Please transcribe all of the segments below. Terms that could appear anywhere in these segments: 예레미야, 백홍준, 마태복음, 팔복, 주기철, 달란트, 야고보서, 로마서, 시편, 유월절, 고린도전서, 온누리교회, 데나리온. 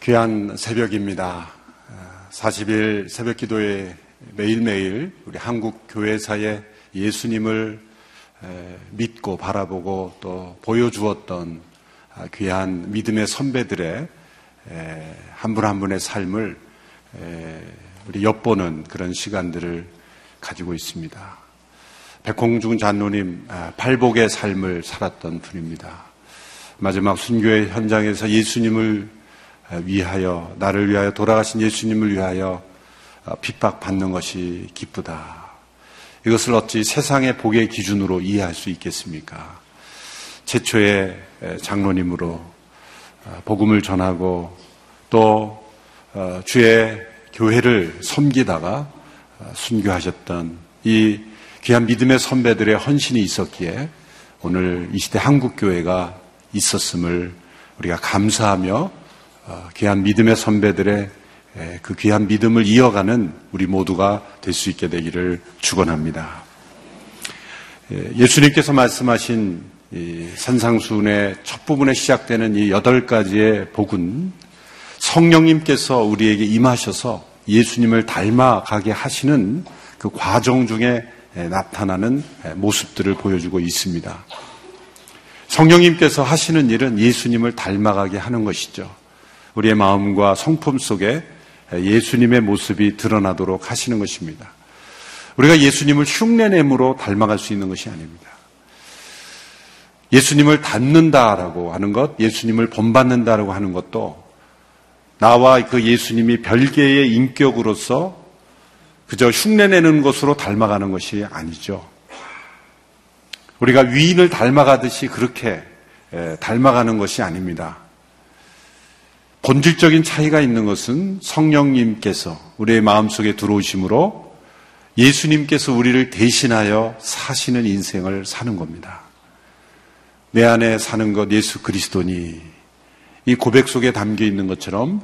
귀한 새벽입니다. 40일 새벽 기도에 매일매일 우리 한국 교회사에 예수님을 믿고 바라보고 또 보여주었던 귀한 믿음의 선배들의 한 분 한 분의 삶을 우리 엿보는 그런 시간들을 가지고 있습니다. 백홍준 장로님, 팔복의 삶을 살았던 분입니다. 마지막 순교의 현장에서 예수님을 위하여, 나를 위하여, 돌아가신 예수님을 위하여 핍박받는 것이 기쁘다. 이것을 어찌 세상의 복의 기준으로 이해할 수 있겠습니까? 최초의 장로님으로 복음을 전하고 또 주의 교회를 섬기다가 순교하셨던 이 귀한 믿음의 선배들의 헌신이 있었기에 오늘 이 시대 한국교회가 있었음을 우리가 감사하며 귀한 믿음의 선배들의 그 귀한 믿음을 이어가는 우리 모두가 될 수 있게 되기를 축원합니다. 예수님께서 말씀하신 이 산상수훈의 첫 부분에 시작되는 이 8가지의 복은 성령님께서 우리에게 임하셔서 예수님을 닮아가게 하시는 그 과정 중에 나타나는 모습들을 보여주고 있습니다. 성령님께서 하시는 일은 예수님을 닮아가게 하는 것이죠. 우리의 마음과 성품 속에 예수님의 모습이 드러나도록 하시는 것입니다. 우리가 예수님을 흉내냄으로 닮아갈 수 있는 것이 아닙니다. 예수님을 닮는다라고 하는 것, 예수님을 본받는다라고 하는 것도 나와 그 예수님이 별개의 인격으로서 그저 흉내내는 것으로 닮아가는 것이 아니죠. 우리가 위인을 닮아가듯이 그렇게 닮아가는 것이 아닙니다. 본질적인 차이가 있는 것은 성령님께서 우리의 마음속에 들어오심으로 예수님께서 우리를 대신하여 사시는 인생을 사는 겁니다. 내 안에 사는 것 예수 그리스도니, 이 고백 속에 담겨 있는 것처럼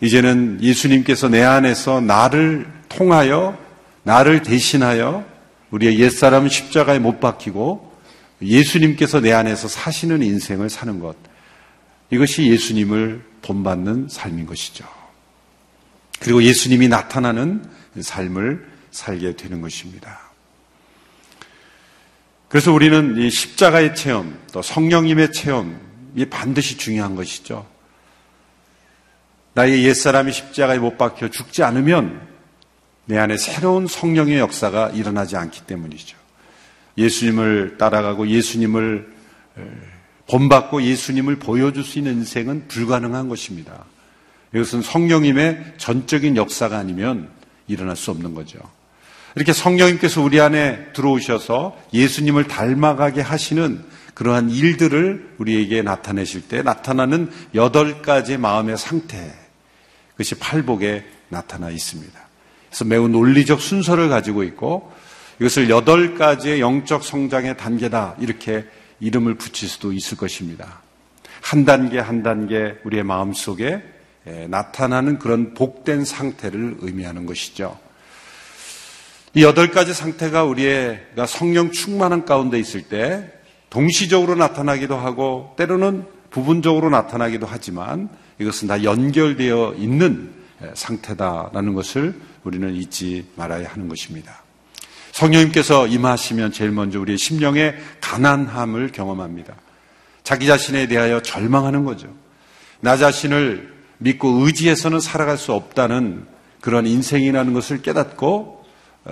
이제는 예수님께서 내 안에서 나를 통하여, 나를 대신하여 우리의 옛사람 십자가에 못 박히고 예수님께서 내 안에서 사시는 인생을 사는 것, 이것이 예수님을 본받는 삶인 것이죠. 그리고 예수님이 나타나는 삶을 살게 되는 것입니다. 그래서 우리는 이 십자가의 체험, 또 성령님의 체험이 반드시 중요한 것이죠. 나의 옛사람이 십자가에 못 박혀 죽지 않으면 내 안에 새로운 성령의 역사가 일어나지 않기 때문이죠. 예수님을 따라가고 예수님을 본받고 예수님을 보여줄 수 있는 인생은 불가능한 것입니다. 이것은 성령님의 전적인 역사가 아니면 일어날 수 없는 거죠. 이렇게 성령님께서 우리 안에 들어오셔서 예수님을 닮아가게 하시는 그러한 일들을 우리에게 나타내실 때 나타나는 8가지 마음의 상태, 그것이 팔복에 나타나 있습니다. 그래서 매우 논리적 순서를 가지고 있고 이것을 8가지의 영적 성장의 단계다, 이렇게 이름을 붙일 수도 있을 것입니다. 한 단계 한 단계 우리의 마음속에 나타나는 그런 복된 상태를 의미하는 것이죠. 이 8가지 상태가 우리가 성령 충만한 가운데 있을 때 동시적으로 나타나기도 하고 때로는 부분적으로 나타나기도 하지만 이것은 다 연결되어 있는 상태다라는 것을 우리는 잊지 말아야 하는 것입니다. 성령님께서 임하시면 제일 먼저 우리의 심령의 가난함을 경험합니다. 자기 자신에 대하여 절망하는 거죠. 나 자신을 믿고 의지해서는 살아갈 수 없다는 그런 인생이라는 것을 깨닫고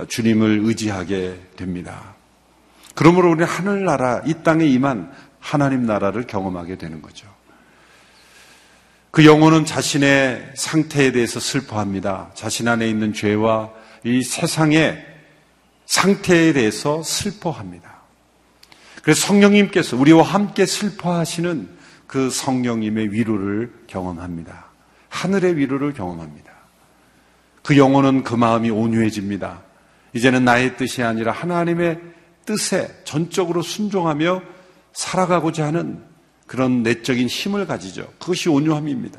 주님을 의지하게 됩니다. 그러므로 우리는 하늘나라, 이 땅에 임한 하나님 나라를 경험하게 되는 거죠. 그 영혼은 자신의 상태에 대해서 슬퍼합니다. 자신 안에 있는 죄와 이 세상의 상태에 대해서 슬퍼합니다. 그래서 성령님께서 우리와 함께 슬퍼하시는 그 성령님의 위로를 경험합니다. 하늘의 위로를 경험합니다. 그 영혼은 그 마음이 온유해집니다. 이제는 나의 뜻이 아니라 하나님의 뜻에 전적으로 순종하며 살아가고자 하는 그런 내적인 힘을 가지죠. 그것이 온유함입니다.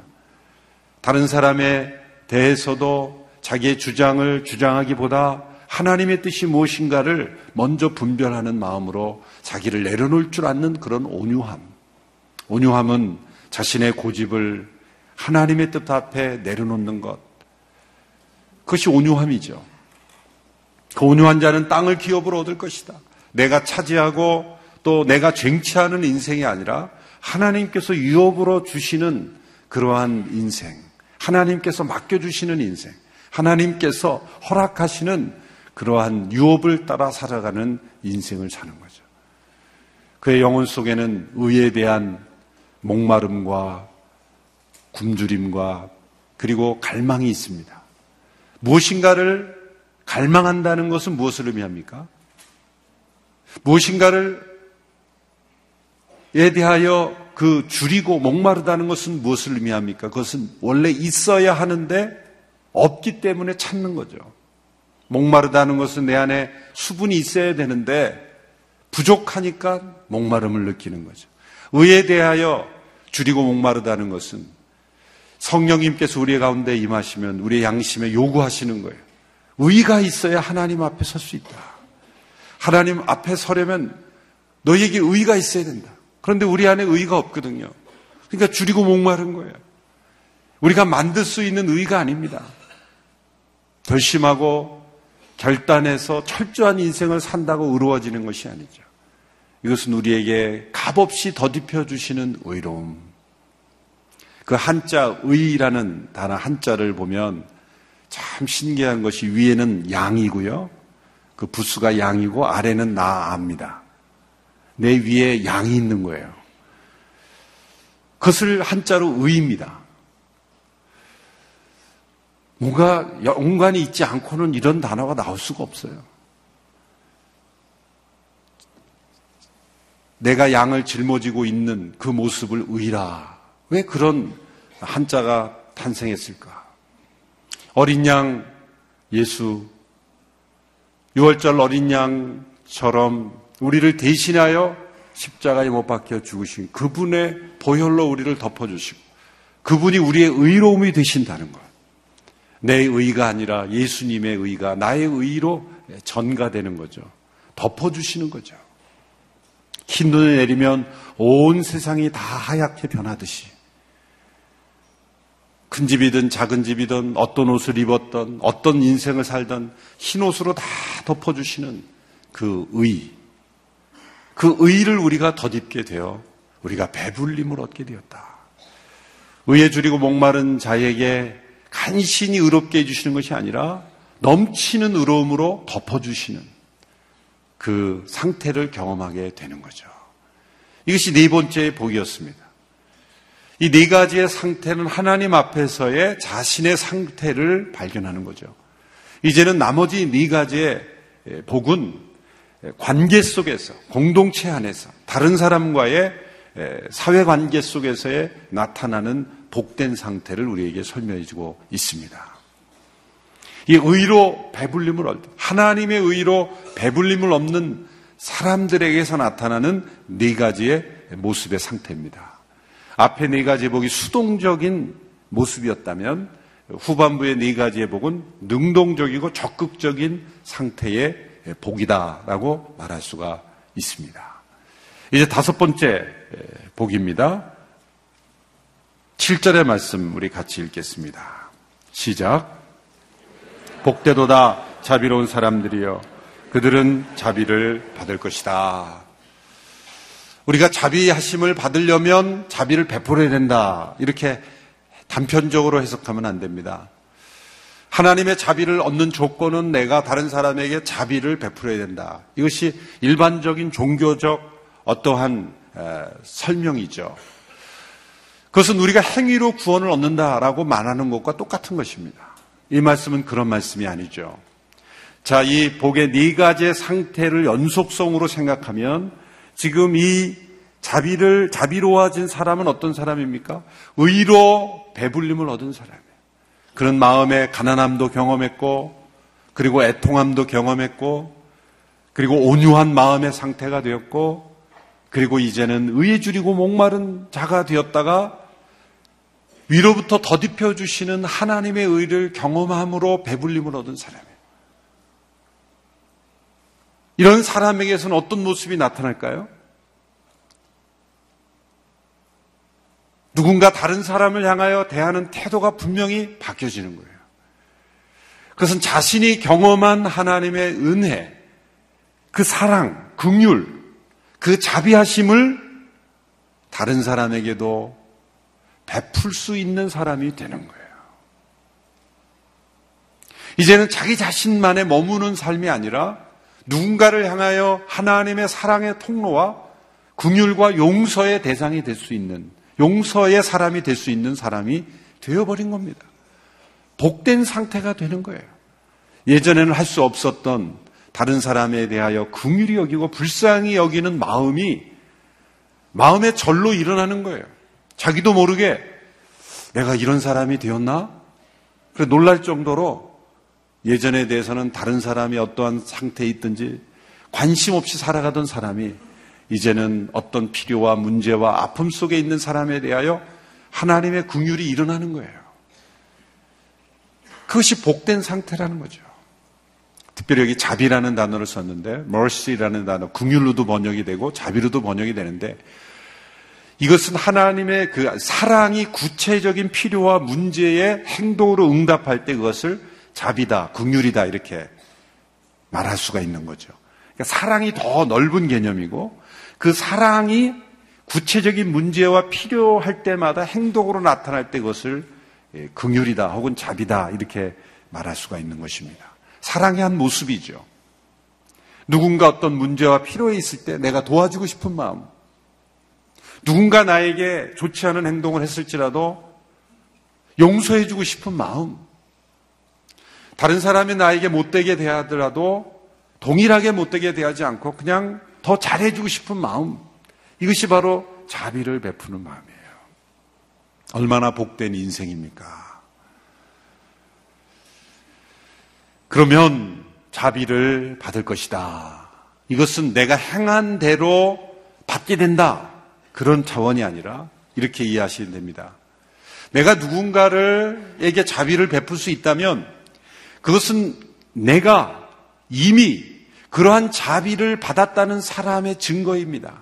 다른 사람에 대해서도 자기의 주장을 주장하기보다 하나님의 뜻이 무엇인가를 먼저 분별하는 마음으로 자기를 내려놓을 줄 아는 그런 온유함. 온유함은 자신의 고집을 하나님의 뜻 앞에 내려놓는 것, 그것이 온유함이죠. 그 온유한 자는 땅을 기업으로 얻을 것이다. 내가 차지하고 또 내가 쟁취하는 인생이 아니라 하나님께서 유업으로 주시는 그러한 인생, 하나님께서 맡겨주시는 인생, 하나님께서 허락하시는 그러한 유업을 따라 살아가는 인생을 사는 거죠. 그의 영혼 속에는 의에 대한 목마름과 굶주림과 그리고 갈망이 있습니다. 무엇인가를 갈망한다는 것은 무엇을 의미합니까? 무엇인가를 에 대하여 그 줄이고 목마르다는 것은 무엇을 의미합니까? 그것은 원래 있어야 하는데 없기 때문에 찾는 거죠. 목마르다는 것은 내 안에 수분이 있어야 되는데 부족하니까 목마름을 느끼는 거죠. 의에 대하여 줄이고 목마르다는 것은 성령님께서 우리의 가운데 임하시면 우리의 양심에 요구하시는 거예요. 의가 있어야 하나님 앞에 설 수 있다. 하나님 앞에 서려면 너에게 의가 있어야 된다. 그런데 우리 안에 의가 없거든요. 그러니까 줄이고 목마른 거예요. 우리가 만들 수 있는 의가 아닙니다. 결심하고 결단해서 철저한 인생을 산다고 의로워지는 것이 아니죠. 이것은 우리에게 값없이 더딥혀 주시는 의로움. 그 한자 의라는 단어 한자를 보면 참 신기한 것이 위에는 양이고요. 그 부수가 양이고 아래는 나아입니다. 내 위에 양이 있는 거예요. 그것을 한자로 의입니다. 뭔가 연관이 있지 않고는 이런 단어가 나올 수가 없어요. 내가 양을 짊어지고 있는 그 모습을 의라. 왜 그런 한자가 탄생했을까? 어린 양 예수, 유월절 어린 양처럼 우리를 대신하여 십자가에 못 박혀 죽으신 그분의 보혈로 우리를 덮어주시고 그분이 우리의 의로움이 되신다는 것. 내 의가 아니라 예수님의 의가 나의 의로 전가되는 거죠. 덮어주시는 거죠. 흰 눈을 내리면 온 세상이 다 하얗게 변하듯이 큰 집이든 작은 집이든 어떤 옷을 입었던 어떤 인생을 살던 흰 옷으로 다 덮어주시는 그 의, 그 의를 우리가 덧입게 되어 우리가 배불림을 얻게 되었다. 의에 줄이고 목마른 자에게 간신히 의롭게 해주시는 것이 아니라 넘치는 의로움으로 덮어주시는 그 상태를 경험하게 되는 거죠. 이것이 네 번째의 복이었습니다. 이 네 가지의 상태는 하나님 앞에서의 자신의 상태를 발견하는 거죠. 이제는 나머지 네 가지의 복은 관계 속에서, 공동체 안에서, 다른 사람과의 사회관계 속에서의 나타나는 복된 상태를 우리에게 설명해 주고 있습니다. 이 의로 배불림을 얻는, 하나님의 의로 배불림을 얻는 사람들에게서 나타나는 네 가지의 모습의 상태입니다. 앞에 네 가지의 복이 수동적인 모습이었다면 후반부의 네 가지의 복은 능동적이고 적극적인 상태의 복이다라고 말할 수가 있습니다. 이제 다섯 번째 복입니다. 7절의 말씀 우리 같이 읽겠습니다. 시작. 복되도다 자비로운 사람들이여 그들은 자비를 받을 것이다. 우리가 자비하심을 받으려면 자비를 베풀어야 된다. 이렇게 단편적으로 해석하면 안 됩니다. 하나님의 자비를 얻는 조건은 내가 다른 사람에게 자비를 베풀어야 된다. 이것이 일반적인 종교적 어떠한 설명이죠. 그것은 우리가 행위로 구원을 얻는다라고 말하는 것과 똑같은 것입니다. 이 말씀은 그런 말씀이 아니죠. 자, 이 복의 네 가지의 상태를 연속성으로 생각하면 지금 이 자비로워진 사람은 어떤 사람입니까? 의로 배불림을 얻은 사람이에요. 그런 마음에 가난함도 경험했고 그리고 애통함도 경험했고 그리고 온유한 마음의 상태가 되었고 그리고 이제는 의에 줄이고 목마른 자가 되었다가 위로부터 더딥혀 주시는 하나님의 의를 경험함으로 배불림을 얻은 사람이에요. 이런 사람에게서는 어떤 모습이 나타날까요? 누군가 다른 사람을 향하여 대하는 태도가 분명히 바뀌어지는 거예요. 그것은 자신이 경험한 하나님의 은혜, 그 사랑, 긍휼, 그 자비하심을 다른 사람에게도 베풀 수 있는 사람이 되는 거예요. 이제는 자기 자신만에 머무는 삶이 아니라 누군가를 향하여 하나님의 사랑의 통로와 긍휼과 용서의 대상이 될 수 있는, 용서의 사람이 될 수 있는 사람이 되어버린 겁니다. 복된 상태가 되는 거예요. 예전에는 할 수 없었던 다른 사람에 대하여 긍휼히 여기고 불쌍히 여기는 마음이 마음의 절로 일어나는 거예요. 자기도 모르게 내가 이런 사람이 되었나? 그래 놀랄 정도로 예전에 대해서는 다른 사람이 어떠한 상태에 있든지 관심 없이 살아가던 사람이 이제는 어떤 필요와 문제와 아픔 속에 있는 사람에 대하여 하나님의 긍휼이 일어나는 거예요. 그것이 복된 상태라는 거죠. 특별히 여기 자비라는 단어를 썼는데 mercy라는 단어, 긍휼로도 번역이 되고 자비로도 번역이 되는데 이것은 하나님의 그 사랑이 구체적인 필요와 문제의 행동으로 응답할 때 그것을 자비다, 긍휼이다 이렇게 말할 수가 있는 거죠. 그러니까 사랑이 더 넓은 개념이고 그 사랑이 구체적인 문제와 필요할 때마다 행동으로 나타날 때 그것을 긍휼이다 혹은 자비다 이렇게 말할 수가 있는 것입니다. 사랑의 한 모습이죠. 누군가 어떤 문제와 필요에 있을 때 내가 도와주고 싶은 마음, 누군가 나에게 좋지 않은 행동을 했을지라도 용서해주고 싶은 마음, 다른 사람이 나에게 못되게 대하더라도 동일하게 못되게 대하지 않고 그냥 더 잘해주고 싶은 마음, 이것이 바로 자비를 베푸는 마음이에요. 얼마나 복된 인생입니까? 그러면 자비를 받을 것이다. 이것은 내가 행한 대로 받게 된다. 그런 차원이 아니라 이렇게 이해하시면 됩니다. 내가 누군가에게 자비를 베풀 수 있다면 그것은 내가 이미 그러한 자비를 받았다는 사람의 증거입니다.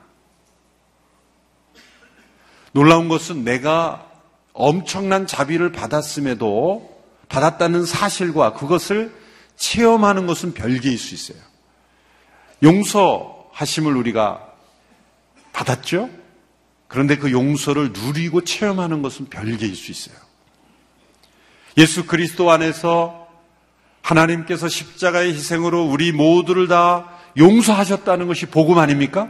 놀라운 것은 내가 엄청난 자비를 받았음에도 받았다는 사실과 그것을 체험하는 것은 별개일 수 있어요. 용서하심을 우리가 받았죠? 그런데 그 용서를 누리고 체험하는 것은 별개일 수 있어요. 예수 그리스도 안에서 하나님께서 십자가의 희생으로 우리 모두를 다 용서하셨다는 것이 복음 아닙니까?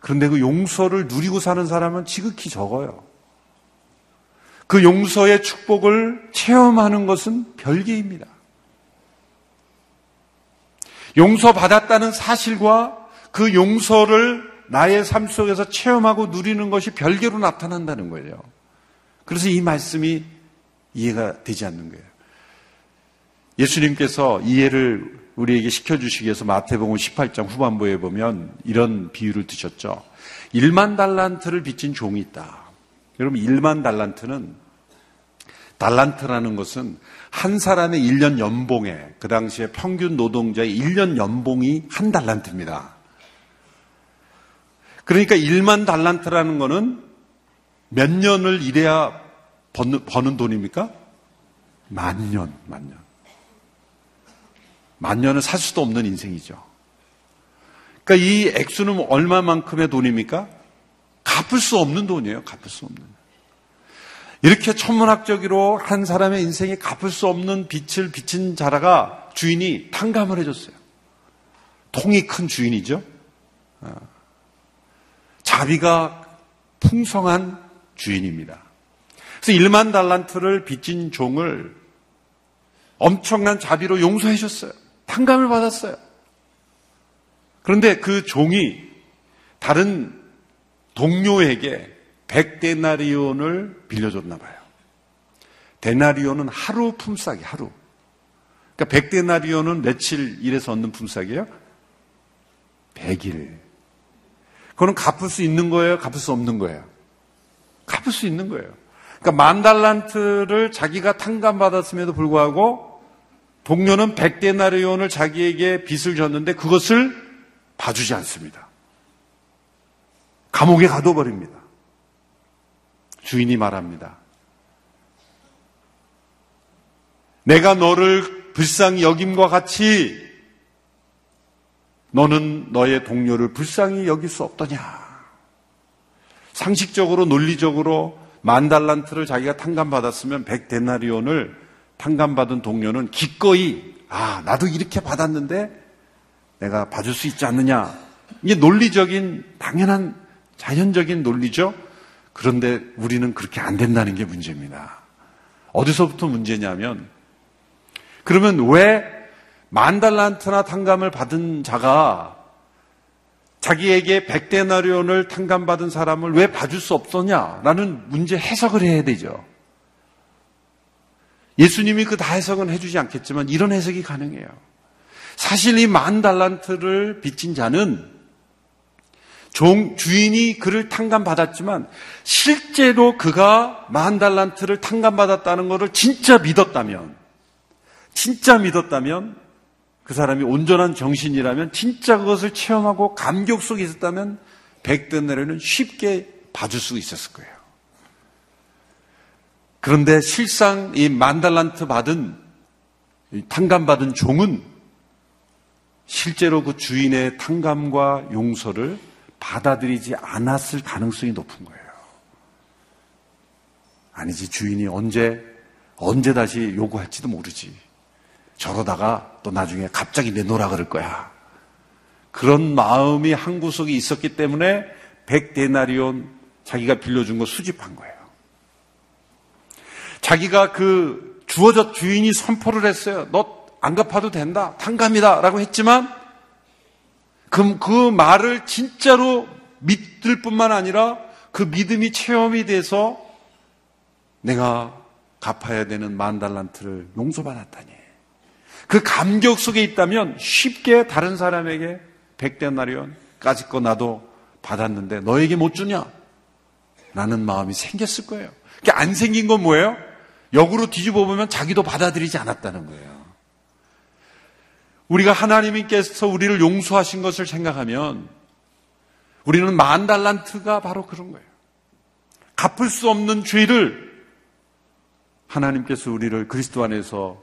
그런데 그 용서를 누리고 사는 사람은 지극히 적어요. 그 용서의 축복을 체험하는 것은 별개입니다. 용서받았다는 사실과 그 용서를 나의 삶 속에서 체험하고 누리는 것이 별개로 나타난다는 거예요. 그래서 이 말씀이 이해가 되지 않는 거예요. 예수님께서 이해를 우리에게 시켜주시기 위해서 마태복음 18장 후반부에 보면 이런 비유를 드셨죠. 1만 달란트를 빚진 종이 있다. 여러분 1만 달란트는 달란트라는 것은 한 사람의 1년 연봉에 그 당시에 평균 노동자의 1년 연봉이 한 달란트입니다. 그러니까 1만 달란트라는 거는 몇 년을 일해야 버는 돈입니까? 만 년. 만 년을 살 수도 없는 인생이죠. 그러니까 이 액수는 얼마만큼의 돈입니까? 갚을 수 없는 돈이에요. 갚을 수 없는. 이렇게 천문학적으로 한 사람의 인생에 갚을 수 없는 빚을 빚진 자라가 주인이 탕감을 해줬어요. 통이 큰 주인이죠. 자비가 풍성한 주인입니다. 그래서 1만 달란트를 빚진 종을 엄청난 자비로 용서해 줬어요. 탕감을 받았어요. 그런데 그 종이 다른 동료에게 100데나리온을 빌려줬나 봐요. 데나리온은 하루 품삯이 하루. 그러니까 100데나리온은 며칠 일해서 얻는 품삯이에요? 100일. 그거는 갚을 수 있는 거예요? 갚을 수 없는 거예요? 갚을 수 있는 거예요. 그러니까 만 달란트를 자기가 탕감받았음에도 불구하고 동료는 100데나리온을 자기에게 빚을 졌는데 그것을 봐주지 않습니다. 감옥에 가둬버립니다. 주인이 말합니다. 내가 너를 불쌍히 여김과 같이 너는 너의 동료를 불쌍히 여길 수 없더냐. 상식적으로 논리적으로 10,000달란트를 자기가 탕감받았으면 100데나리온을 탕감받은 동료는 기꺼이 나도 이렇게 받았는데 내가 봐줄 수 있지 않느냐. 이게 논리적인 당연한 자연적인 논리죠. 그런데 우리는 그렇게 안 된다는 게 문제입니다. 어디서부터 문제냐면 그러면 왜 10,000달란트나 탕감을 받은 자가 자기에게 100데나리온을 탕감받은 사람을 왜 봐줄 수 없었냐라는 문제 해석을 해야 되죠. 예수님이 그 다 해석은 해주지 않겠지만 이런 해석이 가능해요. 사실 이 10,000달란트를 빚진 자는 주인이 그를 탕감받았지만 실제로 그가 10,000달란트를 탕감받았다는 것을 진짜 믿었다면 그 사람이 온전한 정신이라면 진짜 그것을 체험하고 감격 속에 있었다면 100데나리온은 쉽게 봐줄 수 있었을 거예요. 그런데 실상 이 10,000달란트 받은 탕감받은 종은 실제로 그 주인의 탕감과 용서를 받아들이지 않았을 가능성이 높은 거예요. 아니지, 주인이 언제 다시 요구할지도 모르지. 저러다가 또 나중에 갑자기 내놓으라 그럴 거야. 그런 마음이 한 구석에 있었기 때문에 100데나리온 자기가 빌려준 거 수집한 거예요. 자기가 그 주인이 선포를 했어요. 너 안 갚아도 된다. 탕감이다. 라고 했지만 그 말을 진짜로 믿을 뿐만 아니라 그 믿음이 체험이 돼서 내가 갚아야 되는 10,000달란트를 용서받았다니. 그 감격 속에 있다면 쉽게 다른 사람에게 100데나리온까지 거 나도 받았는데 너에게 못 주냐? 라는 마음이 생겼을 거예요. 그러니까 안 생긴 건 뭐예요? 역으로 뒤집어 보면 자기도 받아들이지 않았다는 거예요. 우리가 하나님께서 우리를 용서하신 것을 생각하면 우리는 10,000달란트가 바로 그런 거예요. 갚을 수 없는 죄를 하나님께서 우리를 그리스도 안에서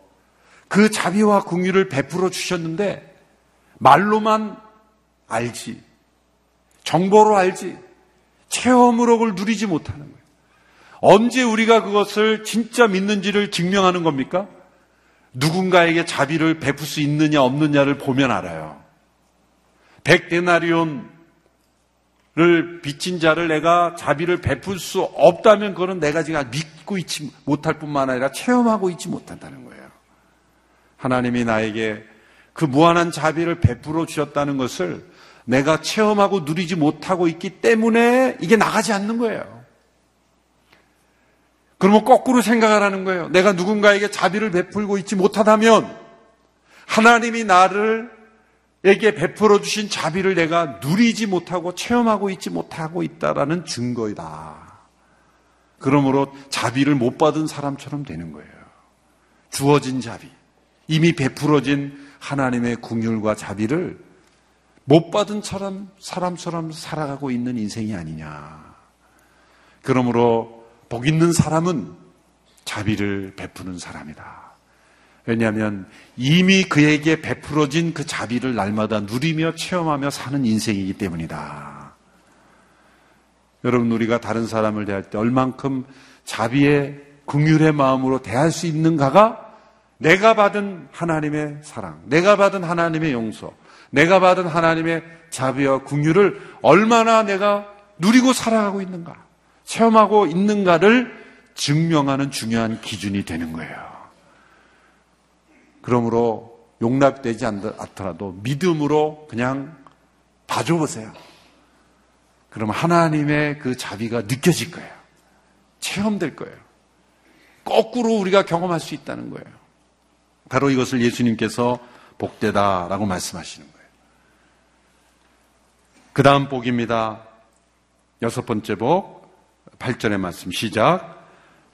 그 자비와 긍휼을 베풀어 주셨는데 말로만 알지, 정보로 알지, 체험으로 그걸 누리지 못하는 거예요. 언제 우리가 그것을 진짜 믿는지를 증명하는 겁니까? 누군가에게 자비를 베풀 수 있느냐 없느냐를 보면 알아요. 100데나리온을 빚진 자를 내가 자비를 베풀 수 없다면 그거는 내가 지금 믿고 있지 못할 뿐만 아니라 체험하고 있지 못한다는 거예요. 하나님이 나에게 그 무한한 자비를 베풀어 주셨다는 것을 내가 체험하고 누리지 못하고 있기 때문에 이게 나가지 않는 거예요. 그러면 거꾸로 생각을 하는 거예요. 내가 누군가에게 자비를 베풀고 있지 못하다면 하나님이 나에게 베풀어 주신 자비를 내가 누리지 못하고 체험하고 있지 못하고 있다라는 증거이다. 그러므로 자비를 못 받은 사람처럼 되는 거예요. 주어진 자비, 이미 베풀어진 하나님의 긍휼과 자비를 못 받은 사람처럼 살아가고 있는 인생이 아니냐. 그러므로 복 있는 사람은 자비를 베푸는 사람이다. 왜냐하면 이미 그에게 베풀어진 그 자비를 날마다 누리며 체험하며 사는 인생이기 때문이다. 여러분, 우리가 다른 사람을 대할 때 얼만큼 자비의 긍휼의 마음으로 대할 수 있는가가 내가 받은 하나님의 사랑, 내가 받은 하나님의 용서, 내가 받은 하나님의 자비와 긍휼을 얼마나 내가 누리고 살아가고 있는가, 체험하고 있는가를 증명하는 중요한 기준이 되는 거예요. 그러므로 용납되지 않더라도 믿음으로 그냥 봐줘보세요. 그러면 하나님의 그 자비가 느껴질 거예요. 체험될 거예요. 거꾸로 우리가 경험할 수 있다는 거예요. 바로 이것을 예수님께서 복되다라고 말씀하시는 거예요. 그 다음 복입니다. 6번째 복. 8절의 말씀 시작.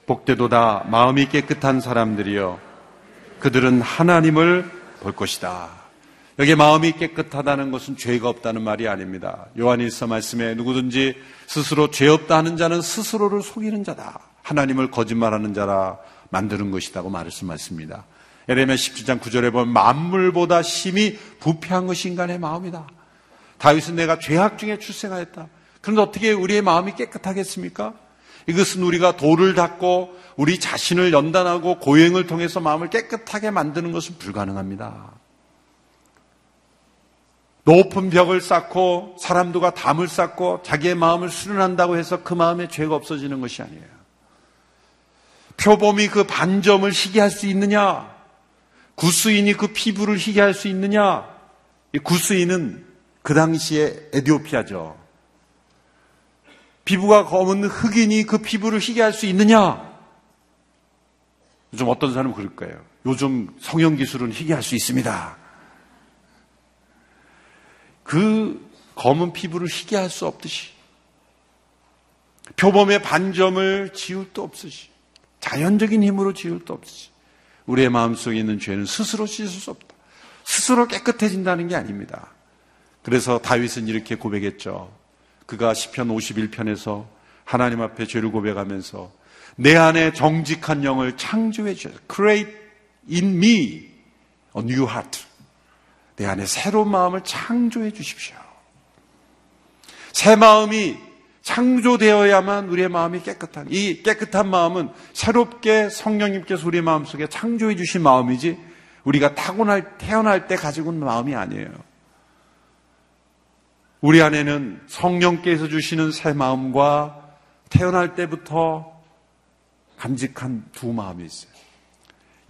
복되도다 마음이 깨끗한 사람들이여 그들은 하나님을 볼 것이다. 여기에 마음이 깨끗하다는 것은 죄가 없다는 말이 아닙니다. 요한일서 말씀에 누구든지 스스로 죄 없다 하는 자는 스스로를 속이는 자다. 하나님을 거짓말하는 자라 만드는 것이다고 말씀하십니다. 예레미야 17장 9절에 보면 만물보다 심히 부패한 것이 인간의 마음이다. 다윗은 내가 죄악 중에 출생하였다. 그런데 어떻게 우리의 마음이 깨끗하겠습니까? 이것은 우리가 돌을 닦고 우리 자신을 연단하고 고행을 통해서 마음을 깨끗하게 만드는 것은 불가능합니다. 높은 벽을 쌓고 사람들과 담을 쌓고 자기의 마음을 수련한다고 해서 그 마음에 죄가 없어지는 것이 아니에요. 표범이 그 반점을 희게할 수 있느냐? 구스인이 그 피부를 희게할 수 있느냐? 이 구스인은 그 당시에 에티오피아죠. 피부가 검은 흑인이 그 피부를 희게할 수 있느냐? 요즘 어떤 사람은 그럴 거예요. 요즘 성형 기술은 희게할 수 있습니다. 그 검은 피부를 희게할 수 없듯이 표범의 반점을 지울 도 없으시 자연적인 힘으로 지울 도 없으시 우리의 마음속에 있는 죄는 스스로 씻을 수 없다. 스스로 깨끗해진다는 게 아닙니다. 그래서 다윗은 이렇게 고백했죠. 그가 시편 51편에서 하나님 앞에 죄를 고백하면서 내 안에 정직한 영을 창조해 주소서. Create in me a new heart. 내 안에 새로운 마음을 창조해 주십시오. 새 마음이 창조되어야만 우리의 마음이 깨끗한, 이 깨끗한 마음은 새롭게 성령님께서 우리의 마음속에 창조해 주신 마음이지 우리가 태어날 때 가지고 있는 마음이 아니에요. 우리 안에는 성령께서 주시는 새 마음과 태어날 때부터 간직한 두 마음이 있어요.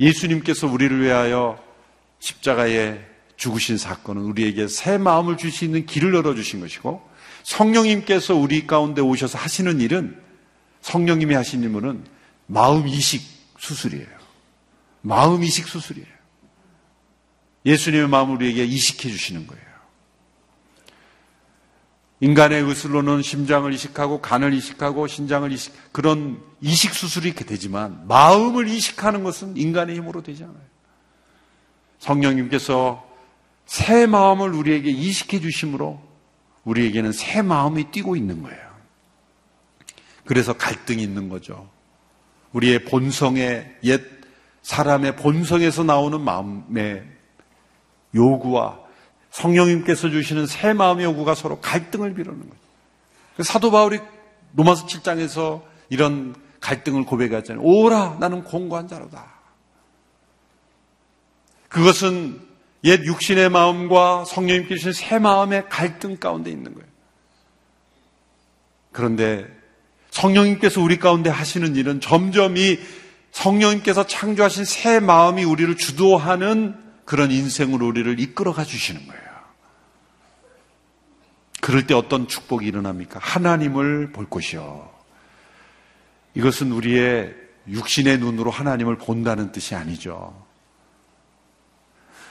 예수님께서 우리를 위하여 십자가에 죽으신 사건은 우리에게 새 마음을 주시는 길을 열어주신 것이고 성령님께서 우리 가운데 오셔서 하시는 일은 성령님이 하시는 일은 마음 이식 수술이에요. 예수님의 마음을 우리에게 이식해 주시는 거예요. 인간의 의술로는 심장을 이식하고 간을 이식하고 신장을 이식 그런 이식 수술이 되지만 마음을 이식하는 것은 인간의 힘으로 되지 않아요. 성령님께서 새 마음을 우리에게 이식해 주심으로 우리에게는 새 마음이 뛰고 있는 거예요. 그래서 갈등이 있는 거죠. 우리의 본성의 옛 사람의 본성에서 나오는 마음의 요구와 성령님께서 주시는 새 마음의 요구가 서로 갈등을 빚어오는 거죠. 사도 바울이 로마서 7장에서 이런 갈등을 고백하잖아요. 오라 나는 곤고한 자로다. 그것은 옛 육신의 마음과 성령님께서 주신 새 마음의 갈등 가운데 있는 거예요. 그런데 성령님께서 우리 가운데 하시는 일은 점점 이 성령님께서 창조하신 새 마음이 우리를 주도하는 그런 인생으로 우리를 이끌어가 주시는 거예요. 그럴 때 어떤 축복이 일어납니까? 하나님을 볼 것이요. 이것은 우리의 육신의 눈으로 하나님을 본다는 뜻이 아니죠.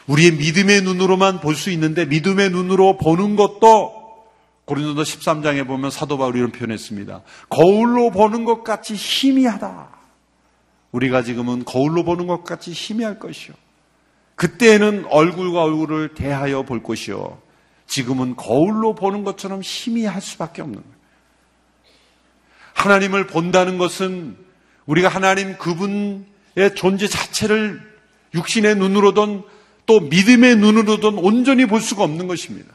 우리의 믿음의 눈으로만 볼 수 있는데 믿음의 눈으로 보는 것도 고린도전서 13장에 보면 사도 바울이 이런 표현했습니다. 거울로 보는 것 같이 희미하다. 우리가 지금은 거울로 보는 것 같이 희미할 것이요. 그때는 얼굴과 얼굴을 대하여 볼 것이요. 지금은 거울로 보는 것처럼 희미할 수밖에 없는 거예요. 하나님을 본다는 것은 우리가 하나님 그분의 존재 자체를 육신의 눈으로든 또 믿음의 눈으로든 온전히 볼 수가 없는 것입니다.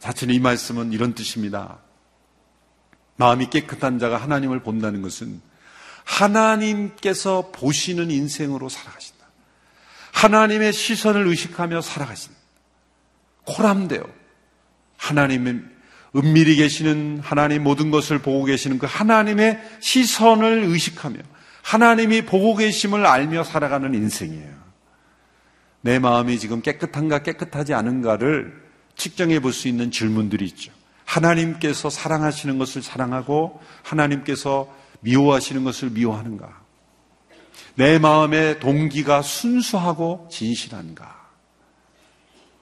사실은 이 말씀은 이런 뜻입니다. 마음이 깨끗한 자가 하나님을 본다는 것은 하나님께서 보시는 인생으로 살아가신다. 하나님의 시선을 의식하며 살아가신다. 코람대요. 하나님의 은밀히 계시는 하나님 모든 것을 보고 계시는 그 하나님의 시선을 의식하며 하나님이 보고 계심을 알며 살아가는 인생이에요. 내 마음이 지금 깨끗한가 깨끗하지 않은가를 측정해 볼 수 있는 질문들이 있죠. 하나님께서 사랑하시는 것을 사랑하고 하나님께서 미워하시는 것을 미워하는가? 내 마음의 동기가 순수하고 진실한가?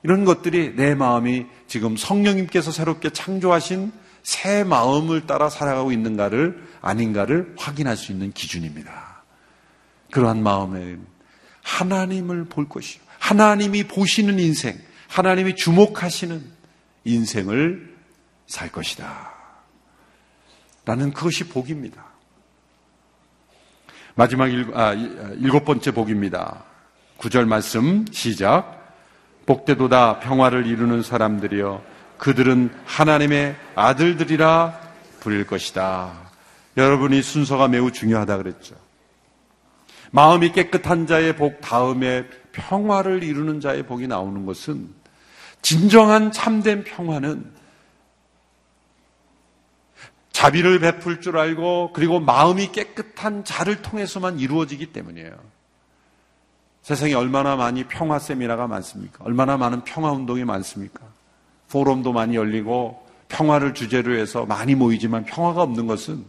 이런 것들이 내 마음이 지금 성령님께서 새롭게 창조하신 새 마음을 따라 살아가고 있는가를 아닌가를 확인할 수 있는 기준입니다. 그러한 마음에 하나님을 볼 것이요. 하나님이 보시는 인생, 하나님이 주목하시는 인생을 살 것이다. 라는 그것이 복입니다. 마지막 일곱 번째 복입니다. 9절 말씀 시작. 복되도다 평화를 이루는 사람들이여 그들은 하나님의 아들들이라 부를 것이다. 여러분, 이 순서가 매우 중요하다 그랬죠. 마음이 깨끗한 자의 복 다음에 평화를 이루는 자의 복이 나오는 것은, 진정한 참된 평화는 자비를 베풀 줄 알고 그리고 마음이 깨끗한 자를 통해서만 이루어지기 때문이에요. 세상에 얼마나 많이 평화 세미나가 많습니까? 얼마나 많은 평화 운동이 많습니까? 포럼도 많이 열리고 평화를 주제로 해서 많이 모이지만, 평화가 없는 것은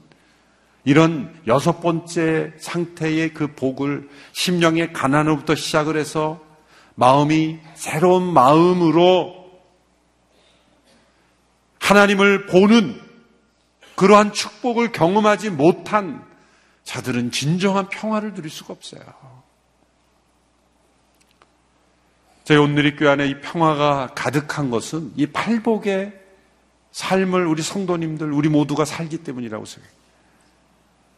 이런 여섯 번째 상태의 그 복을 심령의 가난으로부터 시작을 해서 마음이 새로운 마음으로 하나님을 보는 그러한 축복을 경험하지 못한 자들은 진정한 평화를 누릴 수가 없어요. 저희 온누리교회 안에 이 평화가 가득한 것은 이 팔복의 삶을 우리 성도님들, 우리 모두가 살기 때문이라고 생각해요.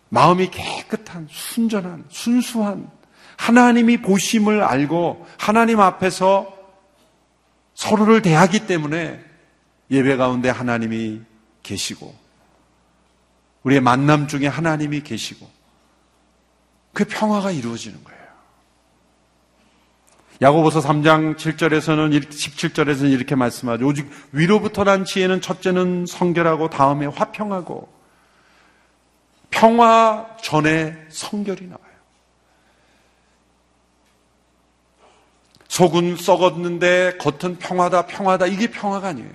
마음이 깨끗한, 순전한, 순수한, 하나님이 보심을 알고 하나님 앞에서 서로를 대하기 때문에 예배 가운데 하나님이 계시고 우리의 만남 중에 하나님이 계시고 그 평화가 이루어지는 거예요. 야고보서 3장 7절에서는 17절에서는 이렇게 말씀하죠. 오직 위로부터 난 지혜는 첫째는 성결하고 다음에 화평하고, 평화 전에 성결이 나와요. 속은 썩었는데 겉은 평화다 평화다, 이게 평화가 아니에요.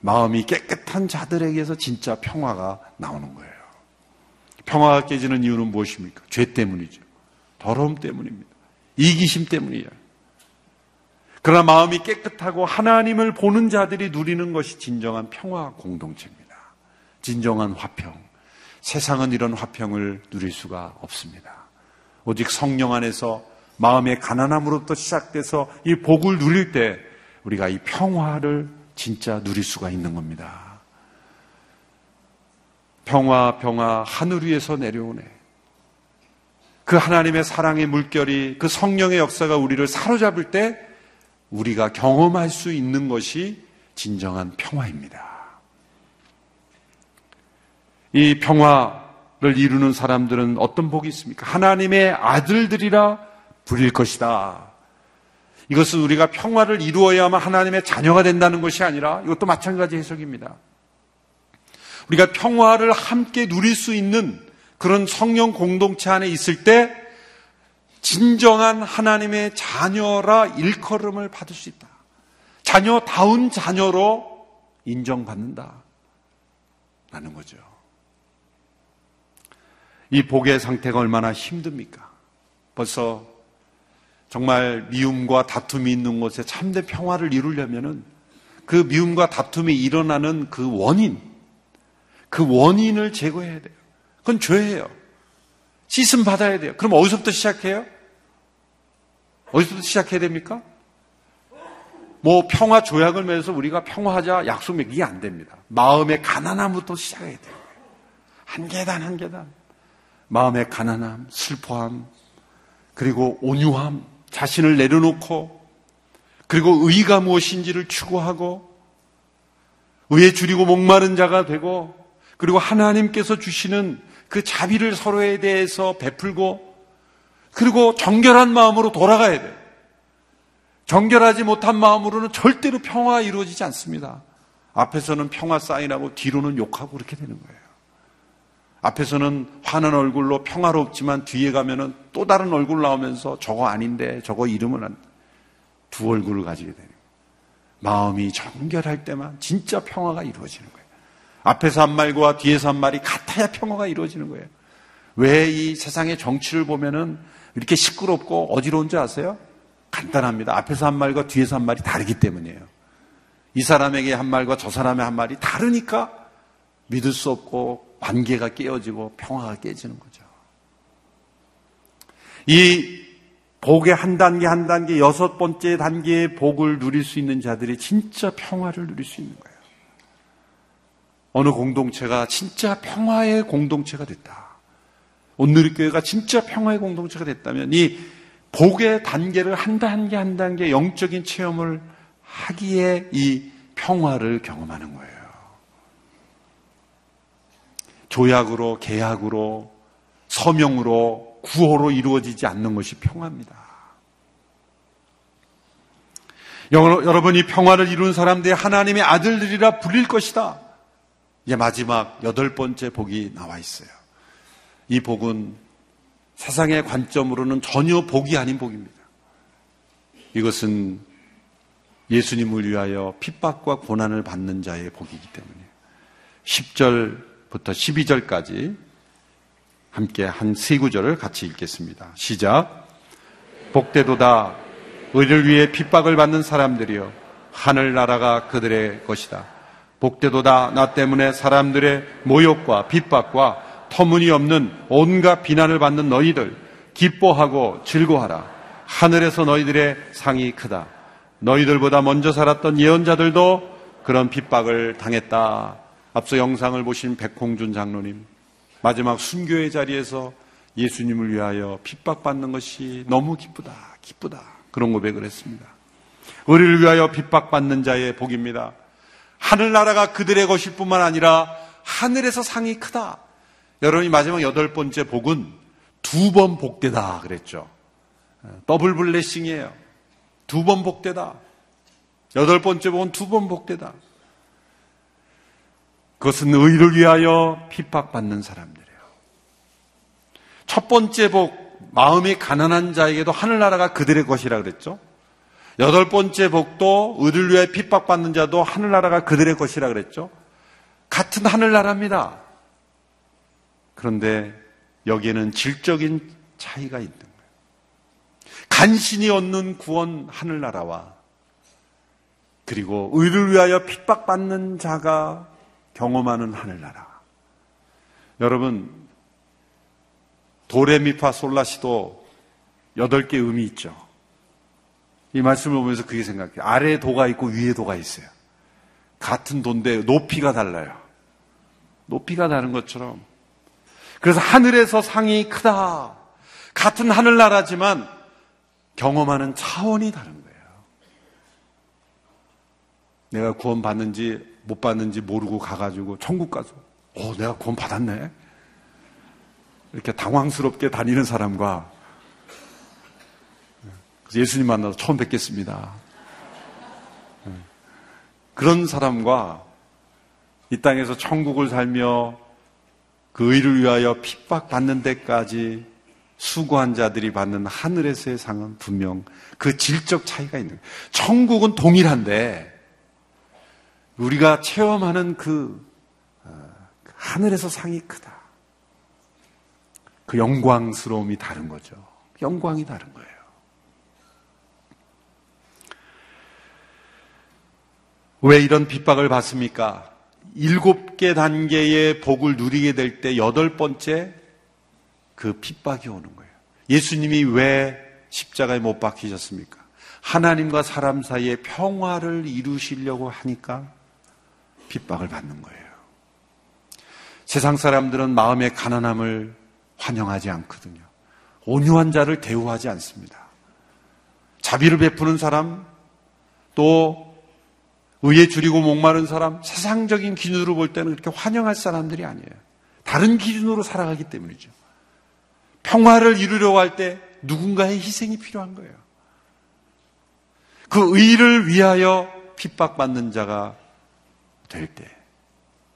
마음이 깨끗한 자들에게서 진짜 평화가 나오는 거예요. 평화가 깨지는 이유는 무엇입니까? 죄 때문이죠. 더러움 때문입니다. 이기심 때문이에요. 그러나 마음이 깨끗하고 하나님을 보는 자들이 누리는 것이 진정한 평화 공동체입니다. 진정한 화평. 세상은 이런 화평을 누릴 수가 없습니다. 오직 성령 안에서 마음의 가난함으로부터 시작돼서 이 복을 누릴 때 우리가 이 평화를 진짜 누릴 수가 있는 겁니다. 평화 평화 하늘 위에서 내려오네. 그 하나님의 사랑의 물결이, 그 성령의 역사가 우리를 사로잡을 때 우리가 경험할 수 있는 것이 진정한 평화입니다. 이 평화를 이루는 사람들은 어떤 복이 있습니까? 하나님의 아들들이라 부를 것이다. 이것은 우리가 평화를 이루어야만 하나님의 자녀가 된다는 것이 아니라, 이것도 마찬가지 해석입니다. 우리가 평화를 함께 누릴 수 있는 그런 성령 공동체 안에 있을 때 진정한 하나님의 자녀라 일컬음을 받을 수 있다. 자녀다운 자녀로 인정받는다. 라는 거죠. 이 복의 상태가 얼마나 힘듭니까? 벌써 정말 미움과 다툼이 있는 곳에 참된 평화를 이루려면은 그 미움과 다툼이 일어나는 그 원인, 그 원인을 제거해야 돼요. 그건 죄예요. 씻음 받아야 돼요. 그럼 어디서부터 시작해요? 어디서부터 시작해야 됩니까? 뭐 평화 조약을 맺어서 우리가 평화하자 약속 맺기, 이게 안 됩니다. 마음의 가난함부터 시작해야 돼요. 한 계단 한 계단. 마음의 가난함, 슬퍼함, 그리고 온유함, 자신을 내려놓고, 그리고 의가 무엇인지를 추구하고, 의에 줄이고 목마른 자가 되고, 그리고 하나님께서 주시는 그 자비를 서로에 대해서 베풀고, 그리고 정결한 마음으로 돌아가야 돼요. 정결하지 못한 마음으로는 절대로 평화가 이루어지지 않습니다. 앞에서는 평화 사인하고 뒤로는 욕하고 그렇게 되는 거예요. 앞에서는 화난 얼굴로 평화롭지만 뒤에 가면은 또 다른 얼굴 나오면서 저거 아닌데 저거 이름은 안 돼. 두 얼굴을 가지게 되는 거예요. 마음이 정결할 때만 진짜 평화가 이루어지는 거예요. 앞에서 한 말과 뒤에서 한 말이 같아야 평화가 이루어지는 거예요. 왜 이 세상의 정치를 보면은 이렇게 시끄럽고 어지러운지 아세요? 간단합니다. 앞에서 한 말과 뒤에서 한 말이 다르기 때문이에요. 이 사람에게 한 말과 저 사람의 한 말이 다르니까 믿을 수 없고 관계가 깨어지고 평화가 깨지는 거죠. 이 복의 한 단계, 6번째 단계의 복을 누릴 수 있는 자들이 진짜 평화를 누릴 수 있는 거예요. 어느 공동체가 진짜 평화의 공동체가 됐다. 온누리교회가 진짜 평화의 공동체가 됐다면 이 복의 단계를 한 단계 영적인 체험을 하기에 이 평화를 경험하는 거예요. 조약으로, 계약으로, 서명으로, 구호로 이루어지지 않는 것이 평화입니다. 여러분이 평화를 이룬 사람들이 하나님의 아들들이라 불릴 것이다. 이제 마지막 8번째 복이 나와 있어요. 이 복은 세상의 관점으로는 전혀 복이 아닌 복입니다. 이것은 예수님을 위하여 핍박과 고난을 받는 자의 복이기 때문에 10절부터 12절까지 함께 한 세 구절을 같이 읽겠습니다. 시작. 복되도다 의를 위해 핍박을 받는 사람들이여 하늘나라가 그들의 것이다. 복되도다 나 때문에 사람들의 모욕과 핍박과 터무니없는 온갖 비난을 받는 너희들 기뻐하고 즐거워하라. 하늘에서 너희들의 상이 크다. 너희들보다 먼저 살았던 예언자들도 그런 핍박을 당했다. 앞서 영상을 보신 백홍준 장로님, 마지막 순교의 자리에서 예수님을 위하여 핍박받는 것이 너무 기쁘다 그런 고백을 했습니다. 의를 위하여 핍박받는 자의 복입니다. 하늘나라가 그들의 것일 뿐만 아니라 하늘에서 상이 크다. 여러분이 마지막 8번째 복은 2번 복되다 그랬죠. 더블 블레싱이에요. 2번 복되다. 8번째 복은 2번 복되다. 그것은 의를 위하여 핍박받는 사람들이에요. 1번째 복, 마음이 가난한 자에게도 하늘나라가 그들의 것이라 그랬죠. 8번째 복도 의를 위해 핍박받는 자도 하늘나라가 그들의 것이라 그랬죠. 같은 하늘나라입니다. 그런데 여기에는 질적인 차이가 있는 거예요. 간신히 얻는 구원 하늘나라와 그리고 의를 위하여 핍박받는 자가 경험하는 하늘나라. 여러분, 도레미파 솔라시도 8개의 음이 있죠. 이 말씀을 보면서 그게 생각해요. 아래에 도가 있고 위에 도가 있어요. 같은 도인데 높이가 달라요. 높이가 다른 것처럼. 그래서 하늘에서 상이 크다. 같은 하늘나라지만 경험하는 차원이 다른 거예요. 내가 구원 받는지 못 받는지 모르고 가가지고 천국 가서 내가 구원 받았네 이렇게 당황스럽게 다니는 사람과 예수님 만나서 처음 뵙겠습니다 그런 사람과 이 땅에서 천국을 살며 그 의를 위하여 핍박받는 데까지 수고한 자들이 받는 하늘에서의 상은 분명 그 질적 차이가 있는 거예요. 천국은 동일한데 우리가 체험하는 그 하늘에서 상이 크다. 그 영광스러움이 다른 거죠. 영광이 다른 거예요. 왜 이런 핍박을 받습니까? 7개 단계의 복을 누리게 될 때 8번째 그 핍박이 오는 거예요. 예수님이 왜 십자가에 못 박히셨습니까? 하나님과 사람 사이에 평화를 이루시려고 하니까 핍박을 받는 거예요. 세상 사람들은 마음의 가난함을 환영하지 않거든요. 온유한 자를 대우하지 않습니다. 자비를 베푸는 사람, 또 의에 줄이고 목마른 사람, 세상적인 기준으로 볼 때는 그렇게 환영할 사람들이 아니에요. 다른 기준으로 살아가기 때문이죠. 평화를 이루려고 할 때 누군가의 희생이 필요한 거예요. 그 의를 위하여 핍박받는 자가 될 때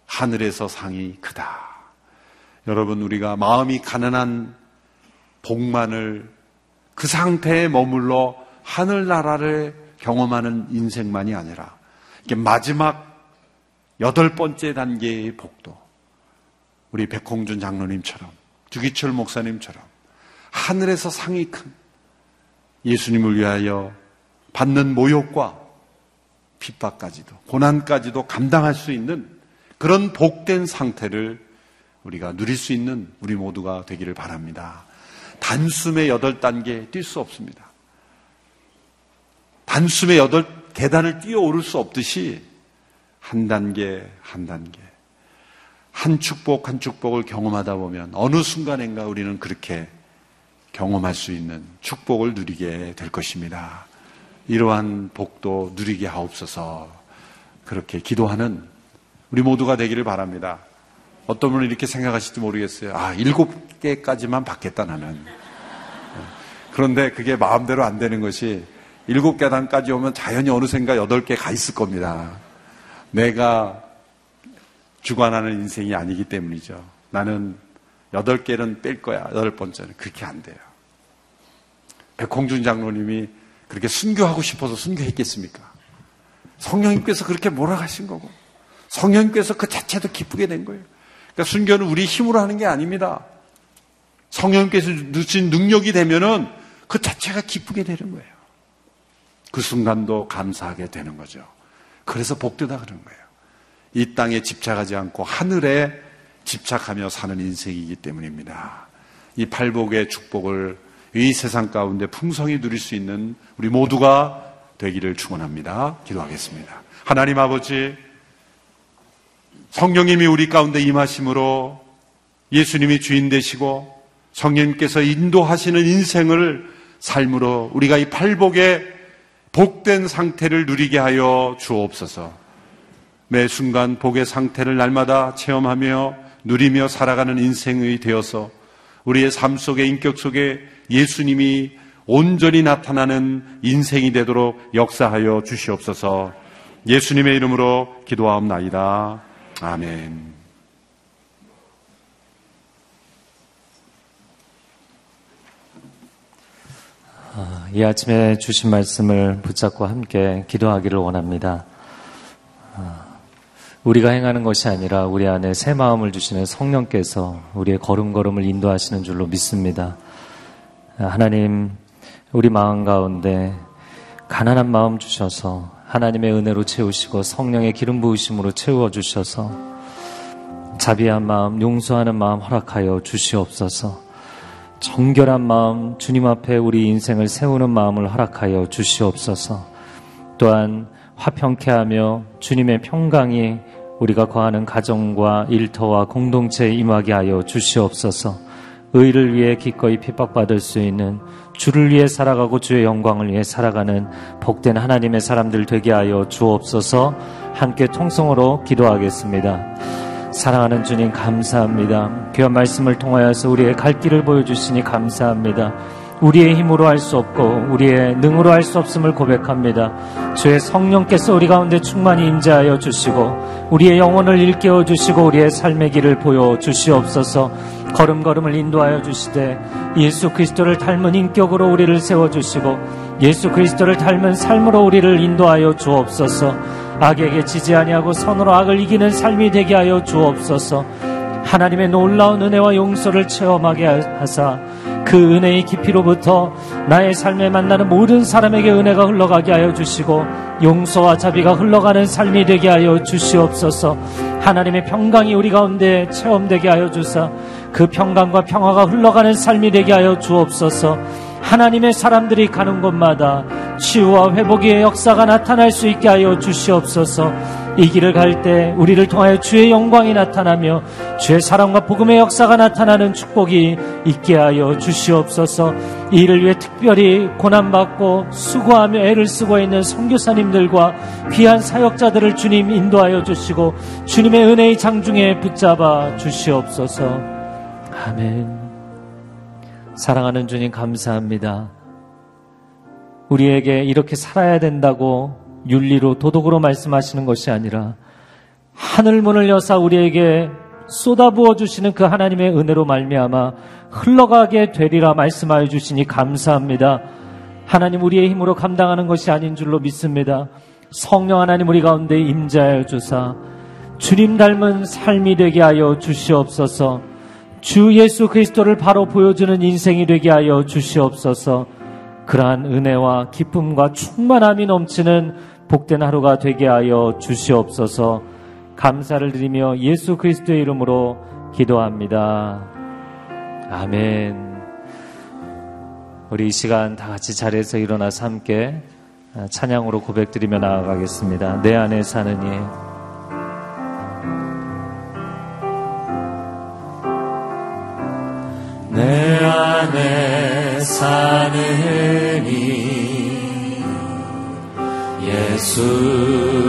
하늘에서 상이 크다. 여러분, 우리가 마음이 가난한 복만을 그 상태에 머물러 하늘나라를 경험하는 인생만이 아니라 이게 마지막 8번째 단계의 복도 우리 백홍준 장로님처럼 주기철 목사님처럼 하늘에서 상이 큰 예수님을 위하여 받는 모욕과 핍박까지도 고난까지도 감당할 수 있는 그런 복된 상태를 우리가 누릴 수 있는 우리 모두가 되기를 바랍니다. 단숨에 8단계 뛸 수 없습니다. 단숨에 8계단을 뛰어오를 수 없듯이 한 단계 한 단계 한 축복 한 축복을 경험하다 보면 어느 순간인가 우리는 그렇게 경험할 수 있는 축복을 누리게 될 것입니다. 이러한 복도 누리게 하옵소서. 그렇게 기도하는 우리 모두가 되기를 바랍니다. 어떤 분은 이렇게 생각하실지 모르겠어요. 7개까지만 받겠다 나는. 그런데 그게 마음대로 안 되는 것이 7계단까지 오면 자연히 어느샌가 8개 가 있을 겁니다. 내가 주관하는 인생이 아니기 때문이죠. 나는 8개는 뺄 거야. 8번째는. 그렇게 안 돼요. 백홍준 장로님이 그렇게 순교하고 싶어서 순교했겠습니까? 성령님께서 그렇게 몰아가신 거고 성령님께서 그 자체도 기쁘게 된 거예요. 그러니까 순교는 우리 힘으로 하는 게 아닙니다. 성령님께서 주신 능력이 되면은 그 자체가 기쁘게 되는 거예요. 그 순간도 감사하게 되는 거죠. 그래서 복되다 그런 거예요. 이 땅에 집착하지 않고 하늘에 집착하며 사는 인생이기 때문입니다. 이 팔복의 축복을 이 세상 가운데 풍성히 누릴 수 있는 우리 모두가 되기를 축원합니다. 기도하겠습니다. 하나님 아버지, 성령님이 우리 가운데 임하심으로 예수님이 주인 되시고 성령님께서 인도하시는 인생을 삶으로 우리가 이 팔복의 복된 상태를 누리게 하여 주옵소서. 매 순간 복의 상태를 날마다 체험하며 누리며 살아가는 인생이 되어서 우리의 삶 속에 인격 속에 예수님이 온전히 나타나는 인생이 되도록 역사하여 주시옵소서. 예수님의 이름으로 기도하옵나이다. 아멘. 이 아침에 주신 말씀을 붙잡고 함께 기도하기를 원합니다. 우리가 행하는 것이 아니라 우리 안에 새 마음을 주시는 성령께서 우리의 걸음걸음을 인도하시는 줄로 믿습니다. 하나님, 우리 마음 가운데 가난한 마음 주셔서 하나님의 은혜로 채우시고 성령의 기름 부으심으로 채워주셔서 자비한 마음, 용서하는 마음 허락하여 주시옵소서. 정결한 마음, 주님 앞에 우리 인생을 세우는 마음을 허락하여 주시옵소서. 또한 화평케 하며 주님의 평강이 우리가 거하는 가정과 일터와 공동체에 임하게 하여 주시옵소서. 의를 위해 기꺼이 핍박받을 수 있는, 주를 위해 살아가고 주의 영광을 위해 살아가는 복된 하나님의 사람들 되게 하여 주옵소서. 함께 통성으로 기도하겠습니다. 사랑하는 주님, 감사합니다. 귀한 말씀을 통하여서 우리의 갈 길을 보여주시니 감사합니다. 우리의 힘으로 할 수 없고 우리의 능으로 할 수 없음을 고백합니다. 주의 성령께서 우리 가운데 충만히 임재하여 주시고 우리의 영혼을 일깨워 주시고 우리의 삶의 길을 보여주시옵소서. 걸음걸음을 인도하여 주시되 예수 그리스도를 닮은 인격으로 우리를 세워주시고 예수 그리스도를 닮은 삶으로 우리를 인도하여 주옵소서. 악에게 지지 아니하고 선으로 악을 이기는 삶이 되게 하여 주옵소서. 하나님의 놀라운 은혜와 용서를 체험하게 하사 그 은혜의 깊이로부터 나의 삶에 만나는 모든 사람에게 은혜가 흘러가게 하여 주시고 용서와 자비가 흘러가는 삶이 되게 하여 주시옵소서. 하나님의 평강이 우리 가운데 체험되게 하여 주사 그 평강과 평화가 흘러가는 삶이 되게 하여 주옵소서. 하나님의 사람들이 가는 곳마다 치유와 회복의 역사가 나타날 수 있게 하여 주시옵소서. 이 길을 갈 때 우리를 통하여 주의 영광이 나타나며 주의 사랑과 복음의 역사가 나타나는 축복이 있게 하여 주시옵소서. 이 일을 위해 특별히 고난받고 수고하며 애를 쓰고 있는 선교사님들과 귀한 사역자들을 주님 인도하여 주시고 주님의 은혜의 장중에 붙잡아 주시옵소서. 아멘. 사랑하는 주님, 감사합니다. 우리에게 이렇게 살아야 된다고 윤리로 도덕으로 말씀하시는 것이 아니라 하늘 문을 여사 우리에게 쏟아부어 주시는 그 하나님의 은혜로 말미암아 흘러가게 되리라 말씀하여 주시니 감사합니다. 하나님, 우리의 힘으로 감당하는 것이 아닌 줄로 믿습니다. 성령 하나님, 우리 가운데 임재하여 주사 주님 닮은 삶이 되게 하여 주시옵소서. 주 예수 그리스도를 바로 보여주는 인생이 되게 하여 주시옵소서. 그러한 은혜와 기쁨과 충만함이 넘치는 복된 하루가 되게 하여 주시옵소서. 감사를 드리며 예수 그리스도의 이름으로 기도합니다. 아멘. 우리 이 시간 다 같이 자리에서 일어나서 함께 찬양으로 고백드리며 나아가겠습니다. 내 안에 사는 이 내 안에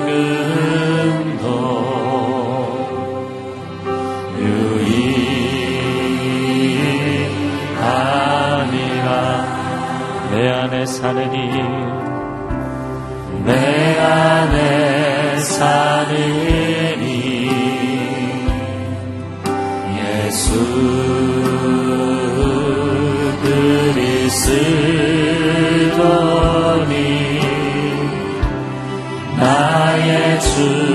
사는 이 예수 그리스도니 나의 죽음도 유익하니라. 내 안에 사는 이 내 안에 사는 이 예수 그리스도니 나의 죽음도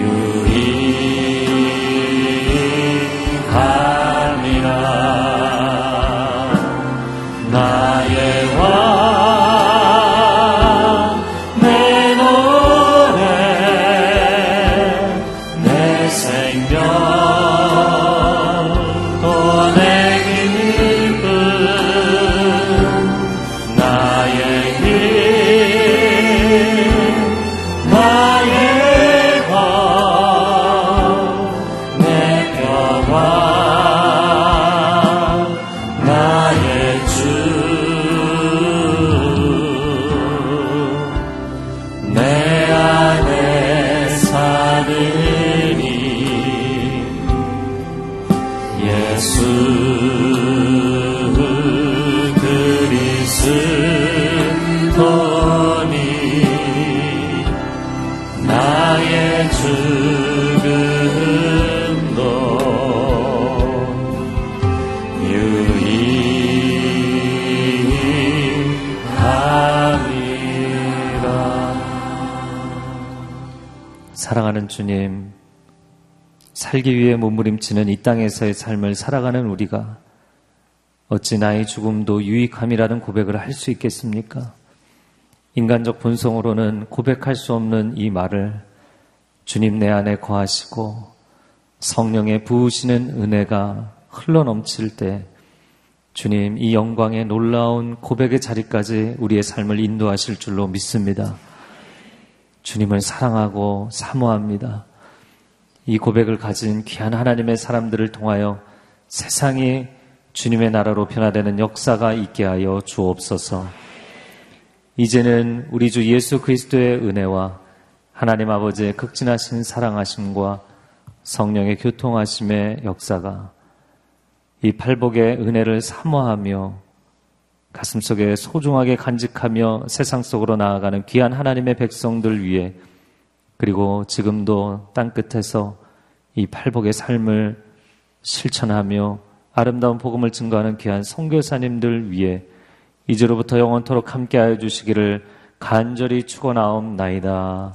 유익하니라. 사랑하는 주님, 살기 위해 몸부림치는 이 땅에서의 삶을 살아가는 우리가 어찌 나의 죽음도 유익함이라는 고백을 할 수 있겠습니까? 인간적 본성으로는 고백할 수 없는 이 말을 주님 내 안에 거하시고 성령의 부으시는 은혜가 흘러넘칠 때 주님 이 영광의 놀라운 고백의 자리까지 우리의 삶을 인도하실 줄로 믿습니다. 주님을 사랑하고 사모합니다. 이 고백을 가진 귀한 하나님의 사람들을 통하여 세상이 주님의 나라로 변화되는 역사가 있게 하여 주옵소서. 이제는 우리 주 예수 그리스도의 은혜와 하나님 아버지의 극진하신 사랑하심과 성령의 교통하심의 역사가 이 팔복의 은혜를 사모하며 가슴속에 소중하게 간직하며 세상 속으로 나아가는 귀한 하나님의 백성들 위해 그리고 지금도 땅끝에서 이 팔복의 삶을 실천하며 아름다운 복음을 증거하는 귀한 선교사님들 위해 이제로부터 영원토록 함께하여 주시기를 간절히 축원하옵나이다.